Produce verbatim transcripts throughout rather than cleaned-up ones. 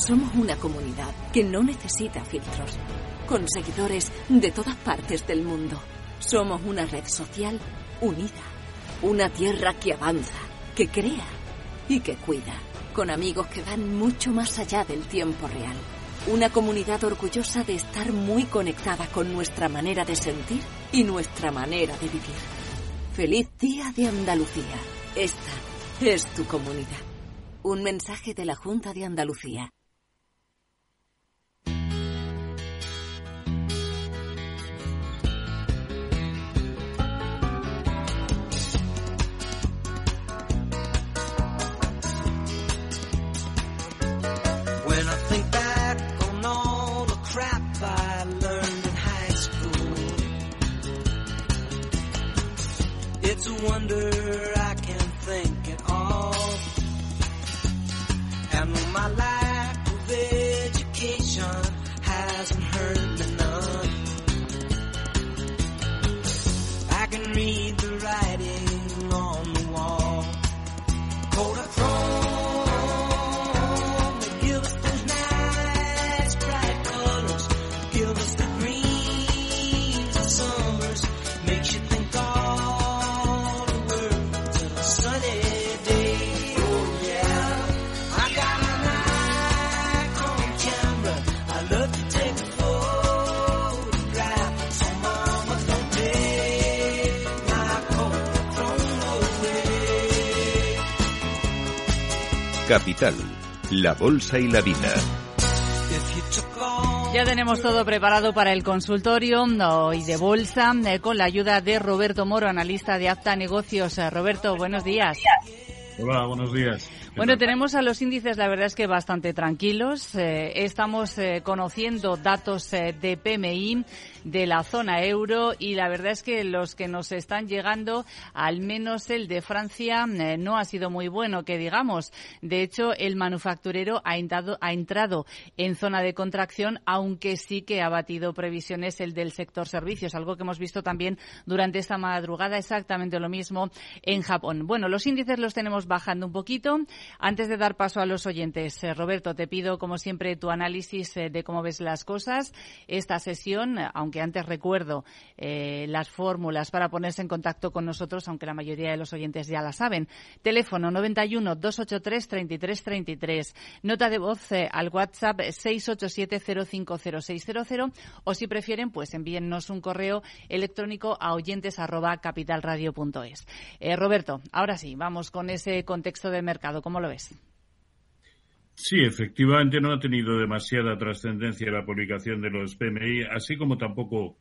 Somos una comunidad que no necesita filtros, con seguidores de todas partes del mundo. Somos una red social unida, una tierra que avanza, que crea y que cuida, con amigos que van mucho más allá del tiempo real. Una comunidad orgullosa de estar muy conectada con nuestra manera de sentir y nuestra manera de vivir. Feliz Día de Andalucía. Esta es tu comunidad. Un mensaje de la Junta de Andalucía. Wonder I can think at all, and when my lack of education hasn't hurt me none, I can read the writing on the wall. Hold a throne. Capital, la bolsa y la vida. Ya tenemos todo preparado para el consultorio hoy de bolsa eh, con la ayuda de Roberto Moro, analista de APTA Negocios. Roberto, buenos días. Hola, buenos días. Bueno, tenemos a los índices, la verdad es que bastante tranquilos. Eh, estamos eh, conociendo datos eh, de P M I de la zona euro y la verdad es que los que nos están llegando, al menos el de Francia, eh, no ha sido muy bueno, que digamos. De hecho, el manufacturero ha entrado, ha entrado en zona de contracción, aunque sí que ha batido previsiones el del sector servicios, algo que hemos visto también durante esta madrugada, exactamente lo mismo en Japón. Bueno, los índices los tenemos bajando un poquito. Antes de dar paso a los oyentes, eh, Roberto, te pido, como siempre, tu análisis eh, de cómo ves las cosas. Esta sesión, aunque antes recuerdo eh, las fórmulas para ponerse en contacto con nosotros, aunque la mayoría de los oyentes ya la saben. Teléfono noventa y uno, doscientos ochenta y tres, treinta y tres treinta y tres. Nota de voz eh, al WhatsApp seis ocho siete, cero cinco cero seis cero cero. O si prefieren, pues envíennos un correo electrónico a oyentes arroba capitalradio.es. Eh, Roberto, ahora sí, vamos con ese contexto del mercado. ¿Cómo lo ves? Sí, efectivamente no ha tenido demasiada trascendencia la publicación de los P M I, así como tampoco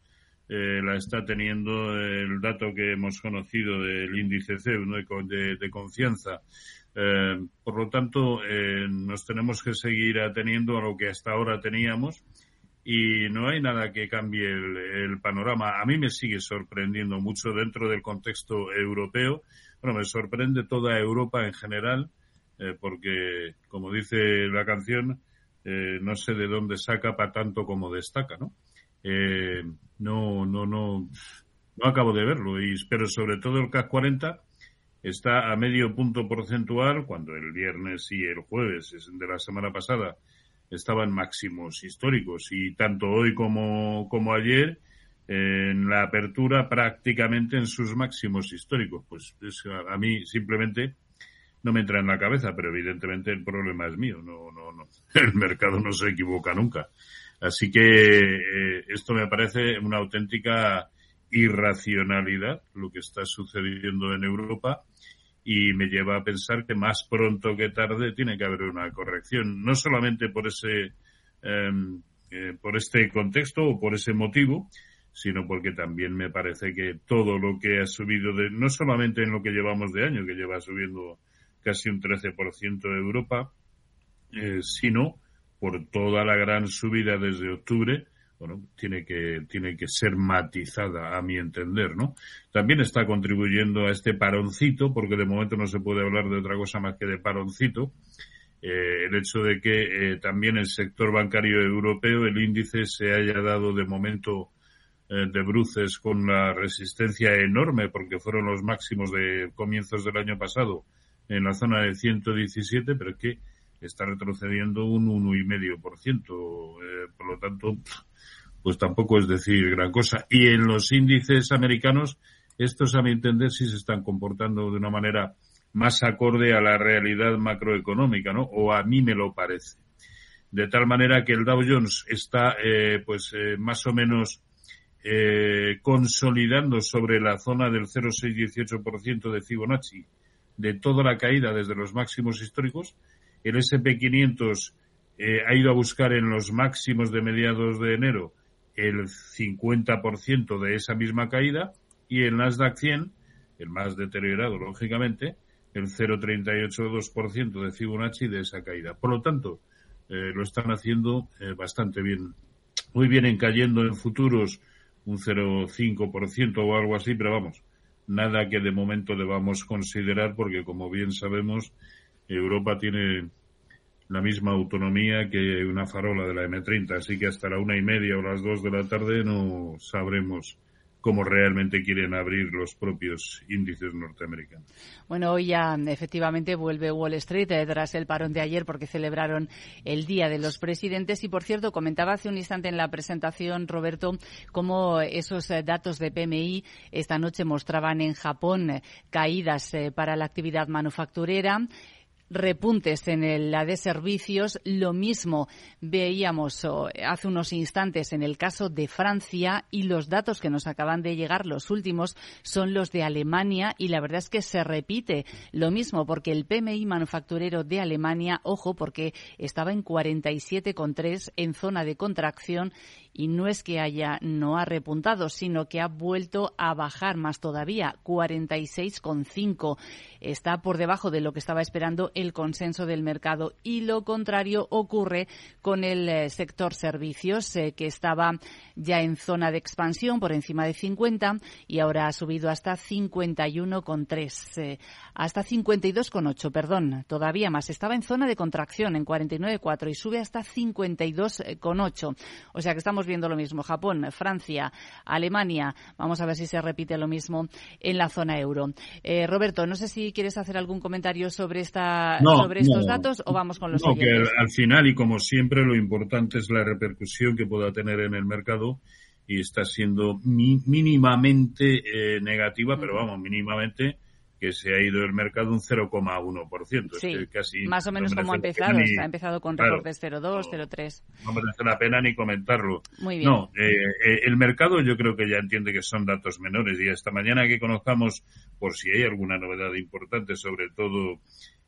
eh, la está teniendo el dato que hemos conocido del índice C E U, ¿no?, de, de confianza. Eh, por lo tanto, eh, nos tenemos que seguir ateniendo a lo que hasta ahora teníamos y no hay nada que cambie el, el panorama. A mí me sigue sorprendiendo mucho dentro del contexto europeo. Bueno, me sorprende toda Europa en general. Eh, porque, como dice la canción, eh, no sé de dónde saca para tanto como destaca, ¿no? Eh, no, no, no, no acabo de verlo. Y, pero sobre todo el CAC cuarenta está a medio punto porcentual, cuando el viernes y el jueves de la semana pasada estaban máximos históricos. Y tanto hoy como, como ayer, eh, en la apertura prácticamente en sus máximos históricos. Pues es, a, a mí simplemente no me entra en la cabeza, pero evidentemente el problema es mío. No, no, no. El mercado no se equivoca nunca. Así que eh, esto me parece una auténtica irracionalidad lo que está sucediendo en Europa y me lleva a pensar que más pronto que tarde tiene que haber una corrección. No solamente por ese, eh, eh, por este contexto o por ese motivo, sino porque también me parece que todo lo que ha subido, de, no solamente en lo que llevamos de año, que lleva subiendo casi un trece por ciento de Europa, eh, sino por toda la gran subida desde octubre, bueno, tiene que tiene que ser matizada, a mi entender, ¿no? También está contribuyendo a este paroncito, porque de momento no se puede hablar de otra cosa más que de paroncito, eh, el hecho de que eh, también el sector bancario europeo, el índice, se haya dado de momento eh, de bruces con una resistencia enorme, porque fueron los máximos de comienzos del año pasado, en la zona de ciento diecisiete, pero es que está retrocediendo un uno coma cinco por ciento. Eh, por lo tanto, pues tampoco es decir gran cosa. Y en los índices americanos, estos, a mi entender, sí se están comportando de una manera más acorde a la realidad macroeconómica, ¿no? O a mí me lo parece. De tal manera que el Dow Jones está, eh, pues, eh, más o menos eh, consolidando sobre la zona del cero coma seiscientos dieciocho por ciento de Fibonacci de toda la caída desde los máximos históricos. El ese and pe quinientos eh, ha ido a buscar en los máximos de mediados de enero el cincuenta por ciento de esa misma caída y el Nasdaq cien, el más deteriorado, lógicamente, el cero coma treinta y ocho dos por ciento de Fibonacci de esa caída. Por lo tanto, eh, lo están haciendo eh, bastante bien. Muy bien en cayendo en futuros un cero coma cinco por ciento o algo así, pero vamos, nada que de momento debamos considerar porque, como bien sabemos, Europa tiene la misma autonomía que una farola de la eme treinta, así que hasta la una y media o las dos de la tarde no sabremos cómo realmente quieren abrir los propios índices norteamericanos. Bueno, hoy ya efectivamente vuelve Wall Street eh, tras el parón de ayer porque celebraron el Día de los Presidentes. Y, por cierto, comentaba hace un instante en la presentación, Roberto, cómo esos eh, datos de pe eme i esta noche mostraban en Japón eh, caídas eh, para la actividad manufacturera, repuntes en la de servicios. Lo mismo veíamos hace unos instantes en el caso de Francia, y los datos que nos acaban de llegar, los últimos, son los de Alemania, y la verdad es que se repite lo mismo porque el pe eme i manufacturero de Alemania, ojo, porque estaba en cuarenta y siete coma tres en zona de contracción, y no es que haya no ha repuntado, sino que ha vuelto a bajar más todavía, cuarenta y seis coma cinco. Está por debajo de lo que estaba esperando el consenso del mercado, y lo contrario ocurre con el sector servicios, eh, que estaba ya en zona de expansión por encima de cincuenta y ahora ha subido hasta cincuenta y uno coma tres, eh, hasta cincuenta y dos coma ocho, perdón, todavía más. Estaba en zona de contracción en cuarenta y nueve coma cuatro y sube hasta cincuenta y dos coma ocho. O sea que estamos viendo lo mismo, Japón, Francia, Alemania. Vamos a ver si se repite lo mismo en la zona euro. Eh, Roberto, no sé si quieres hacer algún comentario sobre esta no, sobre estos no, datos o vamos con los no, que al final, y como siempre, lo importante es la repercusión que pueda tener en el mercado, y está siendo mi, mínimamente eh, negativa, uh-huh. pero vamos, mínimamente, que se ha ido el mercado un cero coma uno por ciento. Sí, es que casi más o menos no como ha empezado. Ni, ha empezado con claro, recortes cero coma dos, cero coma tres. No merece la pena ni comentarlo. Muy bien. No, eh, el mercado yo creo que ya entiende que son datos menores, y hasta mañana que conozcamos, por si hay alguna novedad importante, sobre todo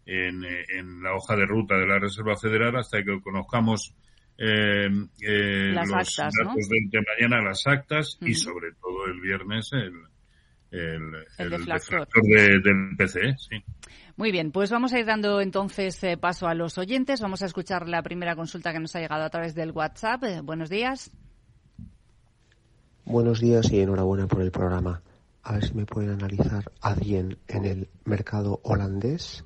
en, en la hoja de ruta de la Reserva Federal, hasta que conozcamos eh, eh, los actas, datos ¿no? de mañana, las actas, uh-huh. y sobre todo el viernes el... El, el, el deflactor de, del pe ce e, sí. Muy bien, pues vamos a ir dando entonces eh, paso a los oyentes. Vamos a escuchar la primera consulta que nos ha llegado a través del WhatsApp. Eh, buenos días. Buenos días y enhorabuena por el programa. A ver si me pueden analizar Adyen en el mercado holandés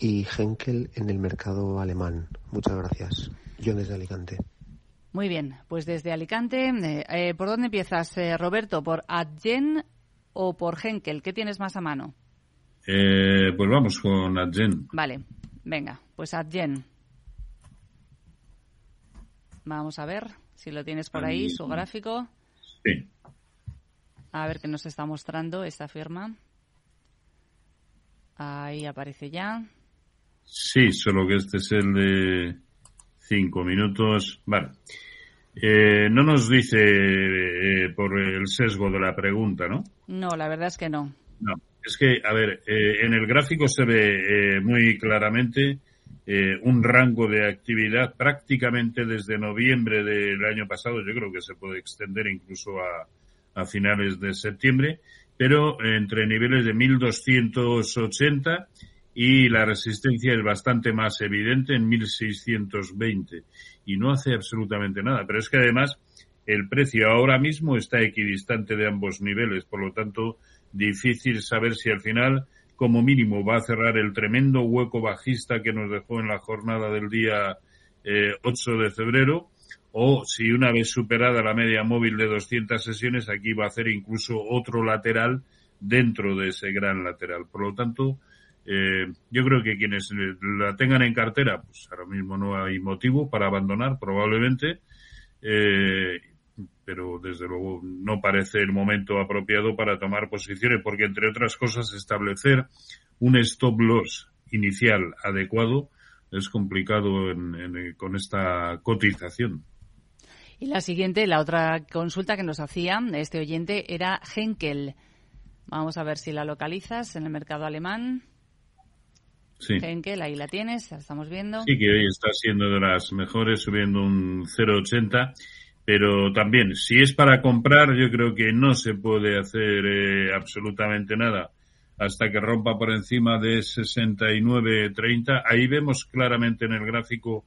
y Henkel en el mercado alemán. Muchas gracias. John desde Alicante. Muy bien, pues desde Alicante. Eh, eh, ¿Por dónde empiezas, eh, Roberto? ¿Por Adyen o por Henkel? ¿Qué tienes más a mano? Eh, pues vamos con Adyen. Vale, venga, pues Adyen. Vamos a ver si lo tienes por ahí, su gráfico. Sí. A ver qué nos está mostrando esta firma. Ahí aparece ya. Sí, solo que este es el de cinco minutos. Vale. Eh, no nos dice eh, por el sesgo de la pregunta, ¿no? No, la verdad es que no. No, es que, a ver, eh, en el gráfico se ve eh, muy claramente eh, un rango de actividad prácticamente desde noviembre del año pasado. Yo creo que se puede extender incluso a, a finales de septiembre, pero entre niveles de mil doscientos ochenta y la resistencia es bastante más evidente en mil seiscientos veinte. Y no hace absolutamente nada. Pero es que además el precio ahora mismo está equidistante de ambos niveles. Por lo tanto, difícil saber si al final, como mínimo, va a cerrar el tremendo hueco bajista que nos dejó en la jornada del día eh, ocho de febrero. O si una vez superada la media móvil de doscientas sesiones, aquí va a hacer incluso otro lateral dentro de ese gran lateral. Por lo tanto, Eh, yo creo que quienes la tengan en cartera, pues ahora mismo no hay motivo para abandonar, probablemente, eh, pero desde luego no parece el momento apropiado para tomar posiciones, porque entre otras cosas establecer un stop loss inicial adecuado es complicado en, en, con esta cotización. Y la siguiente, la otra consulta que nos hacía este oyente era Henkel. Vamos a ver si la localizas en el mercado alemán. Sí. Henkel, ahí la tienes, la estamos viendo. Sí, que hoy está siendo de las mejores, subiendo un cero coma ochenta, pero también, si es para comprar, yo creo que no se puede hacer eh, absolutamente nada hasta que rompa por encima de sesenta y nueve treinta. Ahí vemos claramente en el gráfico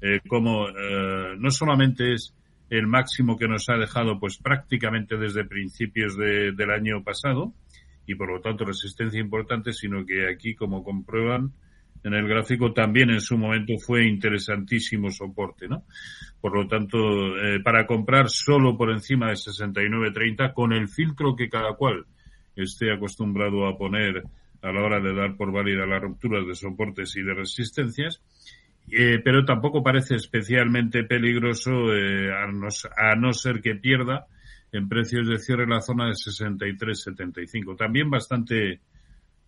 eh, cómo eh, no solamente es el máximo que nos ha dejado pues prácticamente desde principios de, del año pasado, y por lo tanto resistencia importante, sino que aquí, como comprueban en el gráfico, también en su momento fue interesantísimo soporte, ¿no? Por lo tanto, eh, para comprar solo por encima de sesenta y nueve treinta, con el filtro que cada cual esté acostumbrado a poner a la hora de dar por válida las rupturas de soportes y de resistencias, eh, pero tampoco parece especialmente peligroso eh, a, nos, a no ser que pierda en precios de cierre la zona de sesenta y tres setenta y cinco. También bastante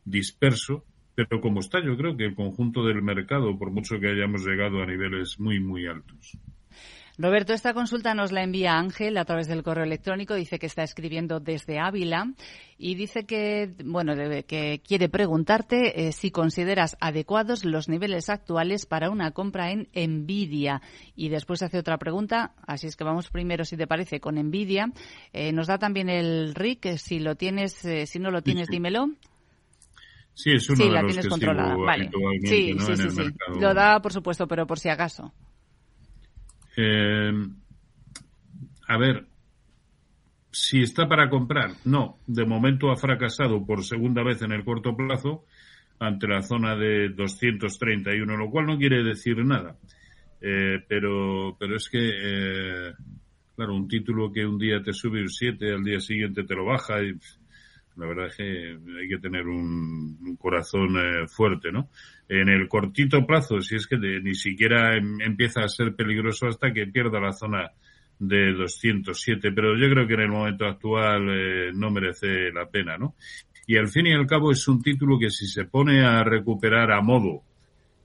disperso, pero como está, yo creo que el conjunto del mercado, por mucho que hayamos llegado a niveles muy, muy altos. Roberto, esta consulta nos la envía Ángel a través del correo electrónico. Dice que está escribiendo desde Ávila y dice que, bueno, que quiere preguntarte eh, si consideras adecuados los niveles actuales para una compra en NVIDIA. Y después hace otra pregunta, así es que vamos primero, si te parece, con NVIDIA. Eh, nos da también el R I C, si lo tienes, eh, si no lo tienes, dímelo. Sí, es uno sí, de la los tienes que controlada. Vale. Sí, ¿no? sí, sí, sí. Lo da, por supuesto, pero por si acaso. Eh, a ver, si está para comprar, no, de momento ha fracasado por segunda vez en el corto plazo ante la zona de doscientos treinta y uno, lo cual no quiere decir nada, eh, pero pero es que, eh, claro, un título que un día te sube un siete, al día siguiente te lo baja, y la verdad es que hay que tener un, un corazón eh, fuerte, ¿no? En el cortito plazo, si es que de, ni siquiera em, empieza a ser peligroso hasta que pierda la zona de doscientos siete, pero yo creo que en el momento actual eh, no merece la pena, ¿no? Y al fin y al cabo es un título que si se pone a recuperar a modo,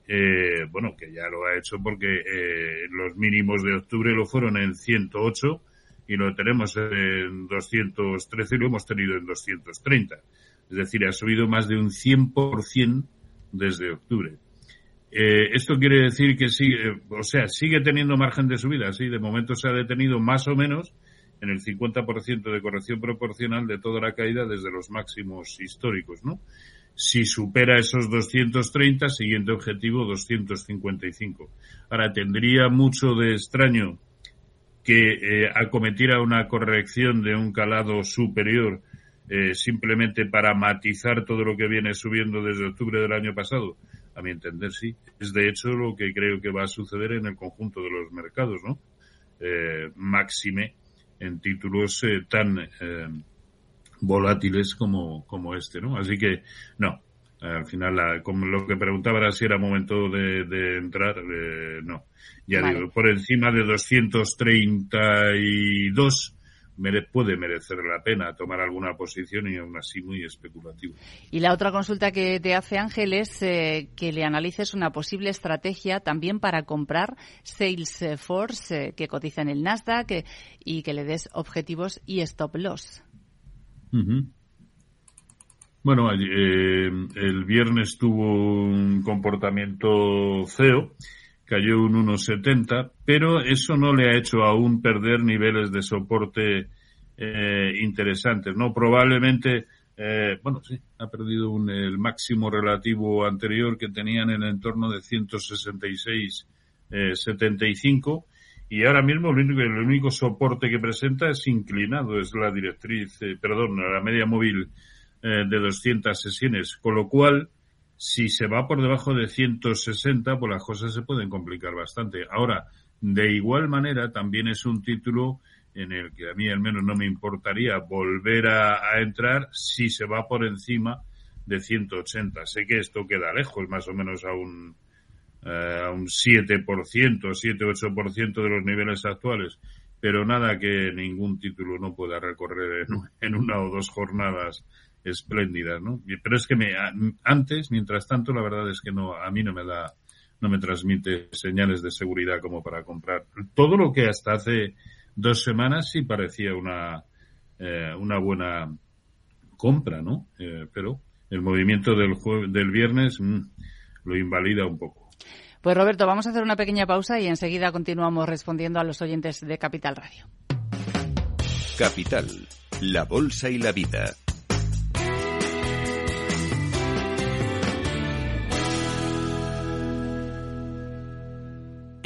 eh, bueno, que ya lo ha hecho porque eh, los mínimos de octubre lo fueron en ciento ocho, y lo tenemos en doscientos trece y lo hemos tenido en doscientos treinta. Es decir, ha subido más de un cien por ciento desde octubre. Eh, esto quiere decir que sigue, o sea, sigue teniendo margen de subida, sí, de momento se ha detenido más o menos en el cincuenta por ciento de corrección proporcional de toda la caída desde los máximos históricos, ¿no? Si supera esos doscientos treinta, siguiente objetivo doscientos cincuenta y cinco. Ahora, tendría mucho de extraño que eh, acometiera una corrección de un calado superior eh, simplemente para matizar todo lo que viene subiendo desde octubre del año pasado. A mi entender, sí. Es de hecho lo que creo que va a suceder en el conjunto de los mercados, ¿no? Eh, máxime en títulos eh, tan eh, volátiles como, como este, ¿no? Así que, no. Al final, la, como lo que preguntaba era si era momento de, de entrar, eh, no. Ya vale. Digo, por encima de doscientos treinta y dos mere, puede merecer la pena tomar alguna posición y aún así muy especulativo. Y la otra consulta que te hace Ángel es eh, que le analices una posible estrategia también para comprar Salesforce, eh, que cotiza en el Nasdaq, eh, y que le des objetivos y stop loss. Uh-huh. Bueno, eh, el viernes tuvo un comportamiento feo, cayó un uno setenta, pero eso no le ha hecho aún perder niveles de soporte eh, interesantes, ¿no? Probablemente, eh, bueno, sí, ha perdido un, el máximo relativo anterior que tenían en el entorno de ciento sesenta y seis setenta y cinco, y ahora mismo el único, el único soporte que presenta es inclinado, es la directriz, eh, perdón, la media móvil de doscientas sesiones, con lo cual si se va por debajo de ciento sesenta, pues las cosas se pueden complicar bastante. Ahora, de igual manera, también es un título en el que a mí al menos no me importaría volver a, a entrar si se va por encima de ciento ochenta. Sé que esto queda lejos, más o menos a un, eh, a un siete por ciento, siete u ocho por ciento de los niveles actuales, pero nada que ningún título no pueda recorrer en, en una o dos jornadas espléndidas, ¿no? Pero es que me, antes, mientras tanto, la verdad es que no, a mí no me da, no me transmite señales de seguridad como para comprar. Todo lo que hasta hace dos semanas sí parecía una, eh, una buena compra, ¿no? Eh, pero el movimiento del jue- del viernes mmm, lo invalida un poco. Pues Roberto, vamos a hacer una pequeña pausa y enseguida continuamos respondiendo a los oyentes de Capital Radio. Capital, la bolsa y la vida.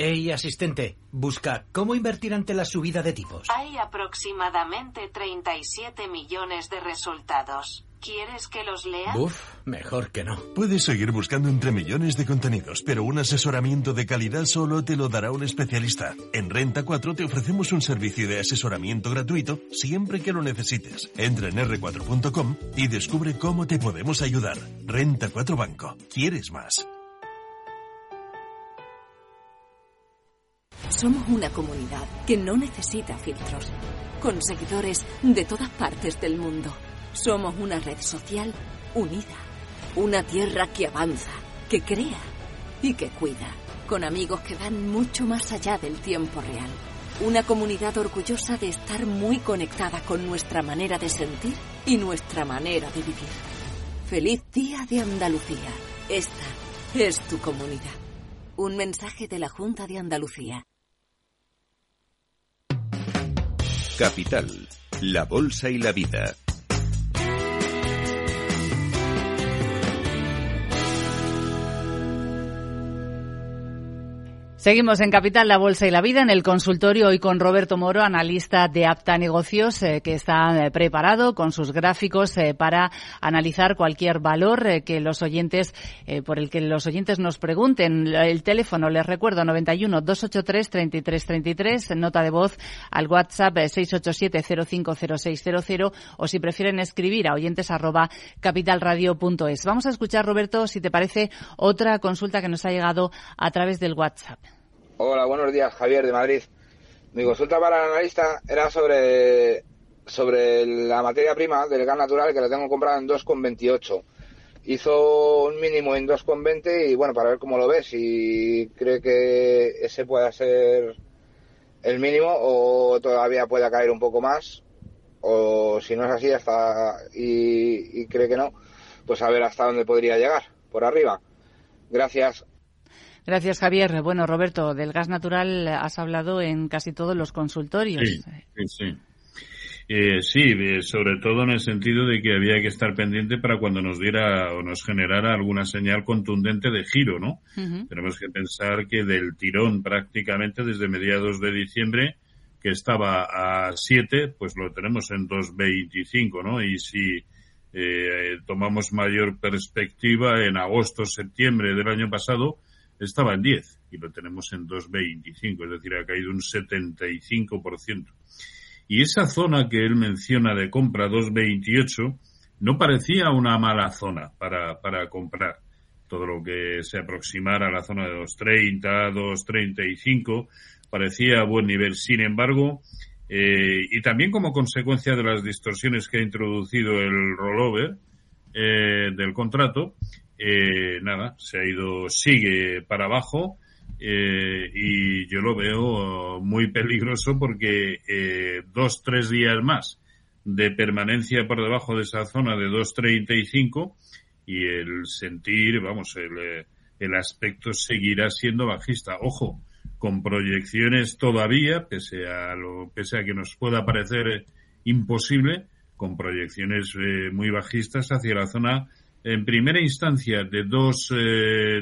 Hey, asistente, busca cómo invertir ante la subida de tipos. Hay aproximadamente treinta y siete millones de resultados. ¿Quieres que los lea? Uf, mejor que no. Puedes seguir buscando entre millones de contenidos, pero un asesoramiento de calidad solo te lo dará un especialista. En Renta cuatro te ofrecemos un servicio de asesoramiento gratuito siempre que lo necesites. Entra en erre cuatro punto com y descubre cómo te podemos ayudar. Renta cuatro Banco. ¿Quieres más? Somos una comunidad que no necesita filtros, con seguidores de todas partes del mundo. Somos una red social unida, una tierra que avanza, que crea y que cuida, con amigos que van mucho más allá del tiempo real. Una comunidad orgullosa de estar muy conectada con nuestra manera de sentir y nuestra manera de vivir. Feliz Día de Andalucía. Esta es tu comunidad. Un mensaje de la Junta de Andalucía. Capital, la bolsa y la vida. Seguimos en Capital, la Bolsa y la Vida, en el consultorio hoy con Roberto Moro, analista de APTA Negocios, eh, que está eh, preparado con sus gráficos eh, para analizar cualquier valor eh, que los oyentes, eh, por el que los oyentes nos pregunten. El teléfono, les recuerdo, noventa y uno, doscientos ochenta y tres, treinta y tres treinta y tres, nota de voz al WhatsApp eh, seis ocho siete, cero cinco cero seis cero cero, o si prefieren escribir a oyentes arroba capitalradio.es. Vamos a escuchar, Roberto, si te parece, otra consulta que nos ha llegado a través del WhatsApp. Hola, buenos días, Javier de Madrid. Mi consulta para el analista era sobre, sobre la materia prima del gas natural, que la tengo comprada en dos con veintiocho. Hizo un mínimo en dos con veinte y bueno, para ver cómo lo ves, si cree que ese pueda ser el mínimo o todavía pueda caer un poco más, o si no es así hasta y, y cree que no, pues a ver hasta dónde podría llegar, por arriba. Gracias. Gracias, Javier. Bueno, Roberto, del gas natural has hablado en casi todos los consultorios. Sí, sí, sí. Eh, sí, sobre todo en el sentido de que había que estar pendiente para cuando nos diera o nos generara alguna señal contundente de giro, ¿no? Uh-huh. Tenemos que pensar que del tirón prácticamente desde mediados de diciembre, que estaba a siete, pues lo tenemos en dos veinticinco, ¿no? Y si eh, tomamos mayor perspectiva, en agosto, septiembre del año pasado estaba en diez y lo tenemos en dos veinticinco, es decir, ha caído un setenta y cinco por ciento. Y esa zona que él menciona de compra, dos veintiocho, no parecía una mala zona para para comprar. Todo lo que se aproximara a la zona de dos treinta, dos treinta y cinco parecía buen nivel. Sin embargo, eh, y también como consecuencia de las distorsiones que ha introducido el rollover eh, del contrato, Eh, nada, se ha ido, sigue para abajo eh, y yo lo veo muy peligroso porque eh, dos, tres días más de permanencia por debajo de esa zona de dos treinta y cinco y el sentir, vamos, el, el aspecto seguirá siendo bajista. Ojo, con proyecciones todavía, pese a lo, pese a que nos pueda parecer imposible, con proyecciones eh, muy bajistas hacia la zona en primera instancia de dos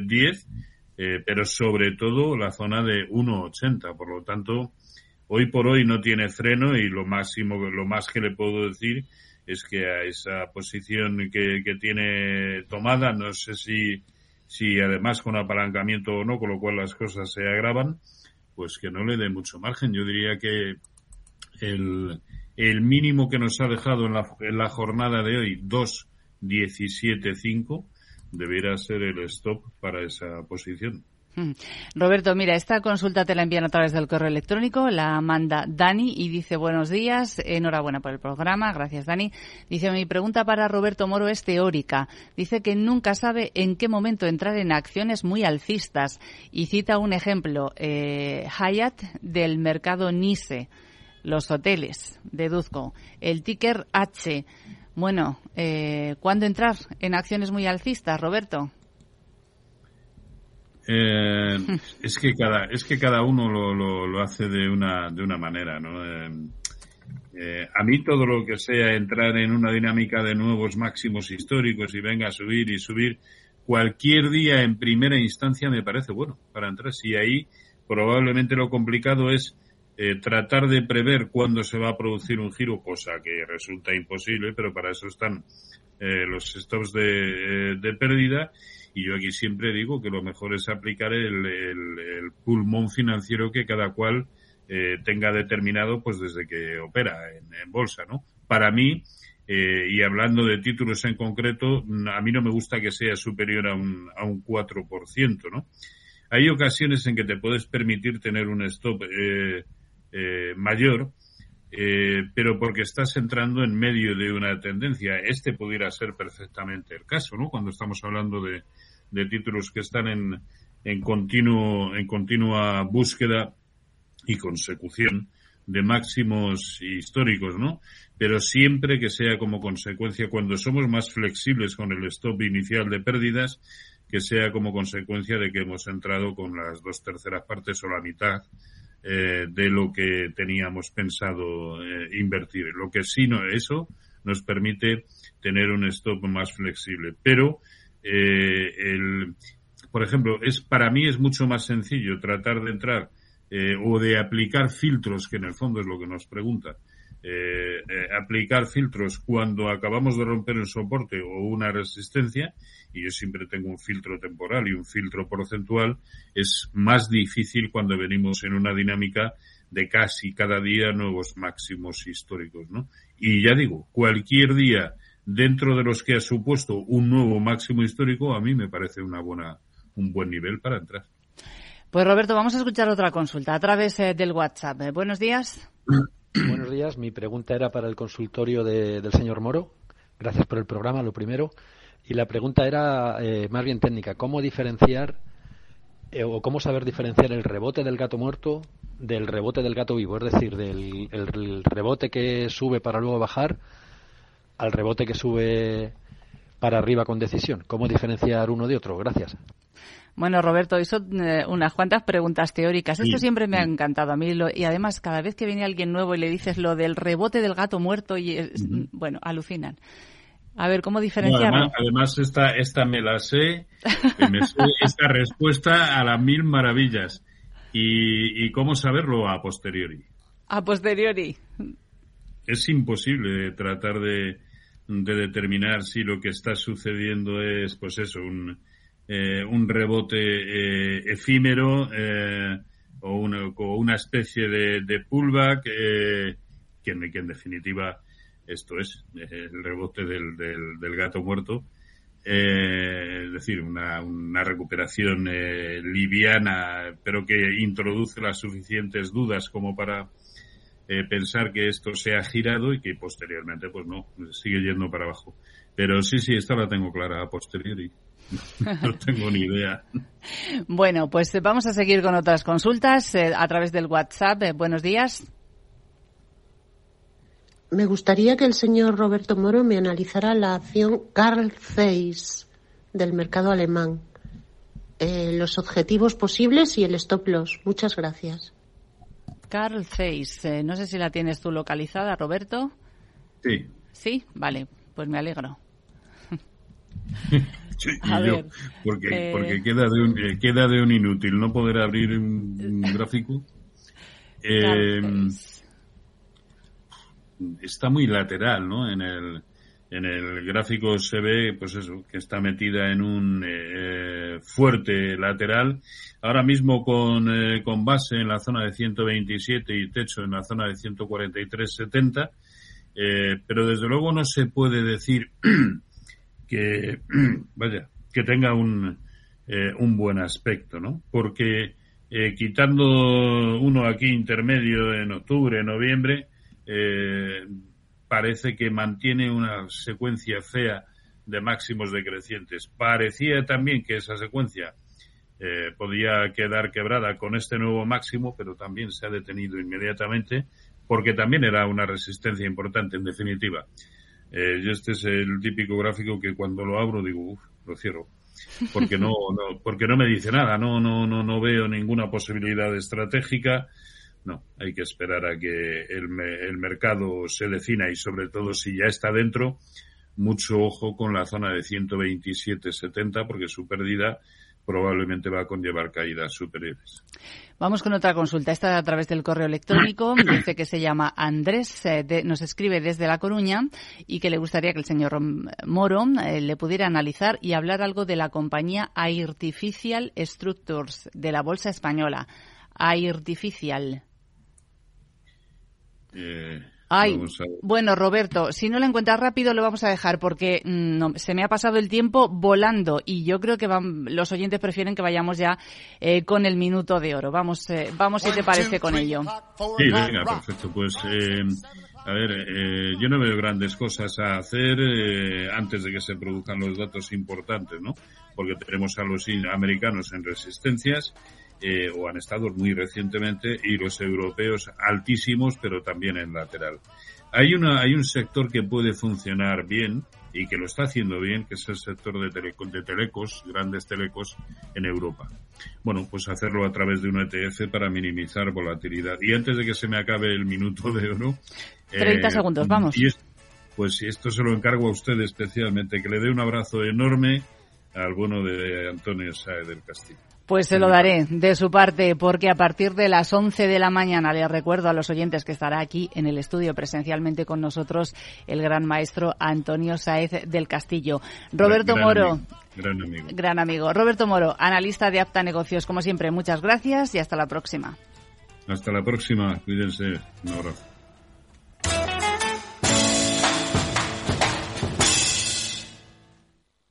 diez, eh, eh, pero sobre todo la zona de uno ochenta. Por lo tanto, hoy por hoy no tiene freno y lo máximo, lo más que le puedo decir es que a esa posición que, que tiene tomada, no sé si, si además con apalancamiento o no, con lo cual las cosas se agravan, pues que no le dé mucho margen. Yo diría que el, el mínimo que nos ha dejado en la, en la jornada de hoy, 2 diecisiete cinco debiera ser el stop para esa posición. Roberto, mira, esta consulta te la envían a través del correo electrónico, la manda Dani y dice: buenos días, enhorabuena por el programa, gracias Dani. Dice: mi pregunta para Roberto Moro es teórica. Dice que nunca sabe en qué momento entrar en acciones muy alcistas y cita un ejemplo, eh, Hyatt del mercado NYSE, los hoteles, deduzco, el ticker H. Bueno, eh, ¿cuándo entrar en acciones muy alcistas, Roberto? Eh, es que cada es que cada uno lo, lo, lo hace de una de una manera, ¿no? Eh, eh, a mí todo lo que sea entrar en una dinámica de nuevos máximos históricos y venga a subir y subir cualquier día en primera instancia me parece bueno para entrar. Si ahí probablemente lo complicado es eh, tratar de prever cuándo se va a producir un giro, cosa que resulta imposible, pero para eso están eh, los stops de, de pérdida. Y yo aquí siempre digo que lo mejor es aplicar el, el, el pulmón financiero que cada cual eh, tenga determinado pues desde que opera en, en bolsa, ¿no? Para mí, eh, y hablando de títulos en concreto, a mí no me gusta que sea superior a un, a un cuatro por ciento, ¿no? Hay ocasiones en que te puedes permitir tener un stop eh, eh, mayor, eh, pero porque estás entrando en medio de una tendencia. Este pudiera ser perfectamente el caso, ¿no? Cuando estamos hablando de de títulos que están en, en continuo, en continua búsqueda y consecución de máximos históricos, ¿no? Pero siempre que sea como consecuencia, cuando somos más flexibles con el stop inicial de pérdidas, que sea como consecuencia de que hemos entrado con las dos terceras partes o la mitad eh, de lo que teníamos pensado eh, invertir. Lo que sí, no, eso nos permite tener un stop más flexible, pero Eh, el, por ejemplo, es para mí es mucho más sencillo tratar de entrar eh, o de aplicar filtros, que en el fondo es lo que nos pregunta, eh, eh, aplicar filtros cuando acabamos de romper un soporte o una resistencia, y yo siempre tengo un filtro temporal y un filtro porcentual. Es más difícil cuando venimos en una dinámica de casi cada día nuevos máximos históricos, ¿no? Y ya digo, cualquier día dentro de los que ha supuesto un nuevo máximo histórico, a mí me parece una buena, un buen nivel para entrar. Pues Roberto, vamos a escuchar otra consulta a través eh, del WhatsApp. Eh, buenos días. Buenos días. Mi pregunta era para el consultorio de, del señor Moro. Gracias por el programa, lo primero. Y la pregunta era eh, más bien técnica. ¿Cómo diferenciar eh, o cómo saber diferenciar el rebote del gato muerto del rebote del gato vivo? Es decir, del el, el rebote que sube para luego bajar al rebote que sube para arriba con decisión. ¿Cómo diferenciar uno de otro? Gracias. Bueno, Roberto, hizo eh, unas cuantas preguntas teóricas. Esto sí, siempre me ha encantado a mí. Lo, y además, cada vez que viene alguien nuevo y le dices lo del rebote del gato muerto, y es, uh-huh. bueno, alucinan. A ver, ¿cómo diferenciarlo? No, además, además esta, esta me la sé, me sé esta respuesta a las mil maravillas. Y, ¿Y cómo saberlo a posteriori? A posteriori. Es imposible tratar de... de determinar si lo que está sucediendo es, pues eso, un, eh, un rebote eh, efímero eh, o, una, o una especie de, de pullback, eh, que, en, que en definitiva esto es eh, el rebote del, del, del gato muerto, eh, es decir, una, una recuperación eh, liviana, pero que introduce las suficientes dudas como para Eh, pensar que esto se ha girado y que posteriormente, pues no, sigue yendo para abajo. Pero sí, sí, esta la tengo clara a posteriori. No tengo ni idea. Bueno, pues eh, vamos a seguir con otras consultas eh, a través del WhatsApp. Eh, buenos días. Me gustaría que el señor Roberto Moro me analizara la acción Carl Zeiss del mercado alemán. Eh, los objetivos posibles y el stop loss. Muchas gracias. Carl Zeiss, eh, no sé si la tienes tú localizada, Roberto. Sí. Sí, vale, pues me alegro. Sí, a ver, yo, porque eh... porque queda de un eh, queda de un inútil no poder abrir un, un gráfico. Eh, está muy lateral, ¿no? En el en el gráfico se ve, pues eso, que está metida en un eh, fuerte lateral. Ahora mismo con, eh, con base en la zona de ciento veintisiete y techo en la zona de ciento cuarenta y tres setenta, eh, pero desde luego no se puede decir que vaya, que tenga un eh, un buen aspecto, ¿no? Porque eh, quitando uno aquí intermedio en octubre, noviembre, eh, parece que mantiene una secuencia fea de máximos decrecientes. Parecía también que esa secuencia eh, podía quedar quebrada con este nuevo máximo, pero también se ha detenido inmediatamente, porque también era una resistencia importante, en definitiva. Eh, y este es el típico gráfico que cuando lo abro digo, uff, lo cierro, porque no, no, porque no me dice nada, no, no, no, no veo ninguna posibilidad estratégica. No, hay que esperar a que el, el mercado se defina, y sobre todo si ya está dentro, mucho ojo con la zona de ciento veintisiete setenta, porque su pérdida probablemente va a conllevar caídas superiores. Vamos con otra consulta, esta a través del correo electrónico. Dice que se llama Andrés, eh, de, nos escribe desde La Coruña y que le gustaría que el señor Moro eh, le pudiera analizar y hablar algo de la compañía Airtificial Structures de la bolsa española. Airtificial. Eh... Ay, bueno, Roberto, si no lo encuentras rápido lo vamos a dejar, porque no, se me ha pasado el tiempo volando y yo creo que van, los oyentes prefieren que vayamos ya eh, con el minuto de oro. Vamos, eh, vamos si te parece con ello. Sí, venga, perfecto. Pues, eh, a ver, eh, yo no veo grandes cosas a hacer eh, antes de que se produzcan los datos importantes, ¿no? Porque tenemos a los americanos en resistencias. Eh, o han estado muy recientemente, y los europeos altísimos, pero también en lateral. Hay una, hay un sector que puede funcionar bien y que lo está haciendo bien, que es el sector de, tele, de telecos, grandes telecos en Europa. Bueno, pues hacerlo a través de un E T F para minimizar volatilidad. Y antes de que se me acabe el minuto de oro... treinta eh, segundos, vamos. Y es, pues esto se lo encargo a usted especialmente, que le dé un abrazo enorme al bueno de Antonio Sáez del Castillo. Pues se lo daré de su parte, porque a partir de las once de la mañana, les recuerdo a los oyentes que estará aquí en el estudio presencialmente con nosotros el gran maestro Antonio Sáez del Castillo. Roberto gran, Moro. Amigo, gran amigo. Gran amigo. Roberto Moro, analista de APTA Negocios. Como siempre, muchas gracias y hasta la próxima. Hasta la próxima. Cuídense. Un abrazo.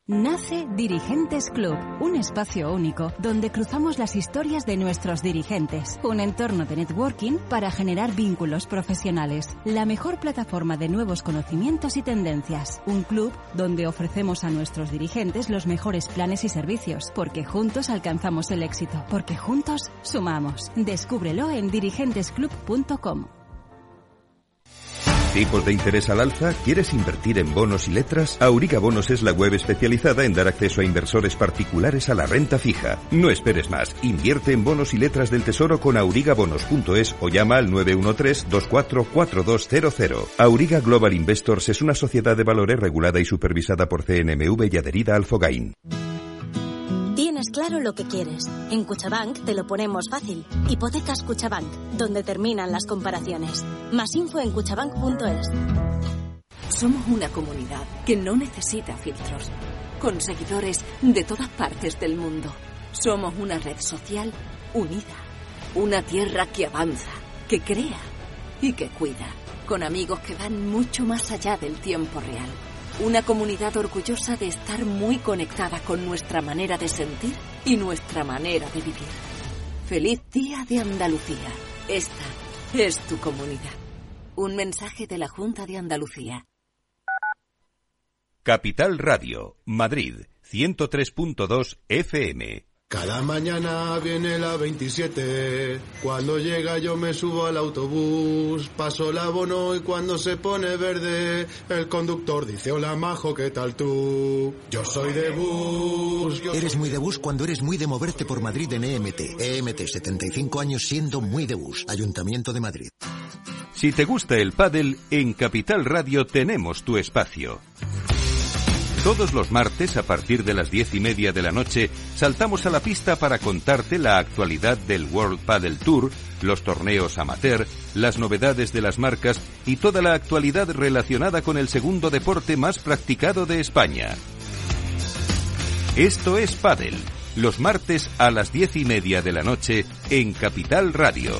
Nace Dirigentes Club, un espacio único donde cruzamos las historias de nuestros dirigentes. Un entorno de networking para generar vínculos profesionales. La mejor plataforma de nuevos conocimientos y tendencias. Un club donde ofrecemos a nuestros dirigentes los mejores planes y servicios. Porque juntos alcanzamos el éxito. Porque juntos sumamos. Descúbrelo en dirigentes club punto com. ¿Tipos de interés al alza? ¿Quieres invertir en bonos y letras? Auriga Bonos es la web especializada en dar acceso a inversores particulares a la renta fija. No esperes más. Invierte en bonos y letras del Tesoro con auriga bonos punto es o llama al nueve uno tres, dos cuatro cuatro dos cero cero. Auriga Global Investors es una sociedad de valores regulada y supervisada por C N M V y adherida al Fogain. Tienes claro lo que quieres. En Kutxabank te lo ponemos fácil. Hipotecas Kutxabank, donde terminan las comparaciones. Más info en kutxabank punto es. Somos una comunidad que no necesita filtros, con seguidores de todas partes del mundo. Somos una red social unida, una tierra que avanza, que crea y que cuida, con amigos que van mucho más allá del tiempo real. Una comunidad orgullosa de estar muy conectada con nuestra manera de sentir y nuestra manera de vivir. Feliz Día de Andalucía. Esta es tu comunidad. Un mensaje de la Junta de Andalucía. Capital Radio, Madrid, ciento tres punto dos F M. Cada mañana viene la veintisiete, cuando llega yo me subo al autobús, paso el abono y cuando se pone verde, el conductor dice, hola majo, ¿qué tal tú? Yo soy de bus. Eres muy de bus cuando eres muy de moverte por Madrid en E M T. E M T, setenta y cinco años siendo muy de bus. Ayuntamiento de Madrid. Si te gusta el pádel, en Capital Radio tenemos tu espacio. Todos los martes, a partir de las diez y media de la noche, saltamos a la pista para contarte la actualidad del World Padel Tour, los torneos amateur, las novedades de las marcas y toda la actualidad relacionada con el segundo deporte más practicado de España. Esto es Padel, los martes a las diez y media de la noche en Capital Radio.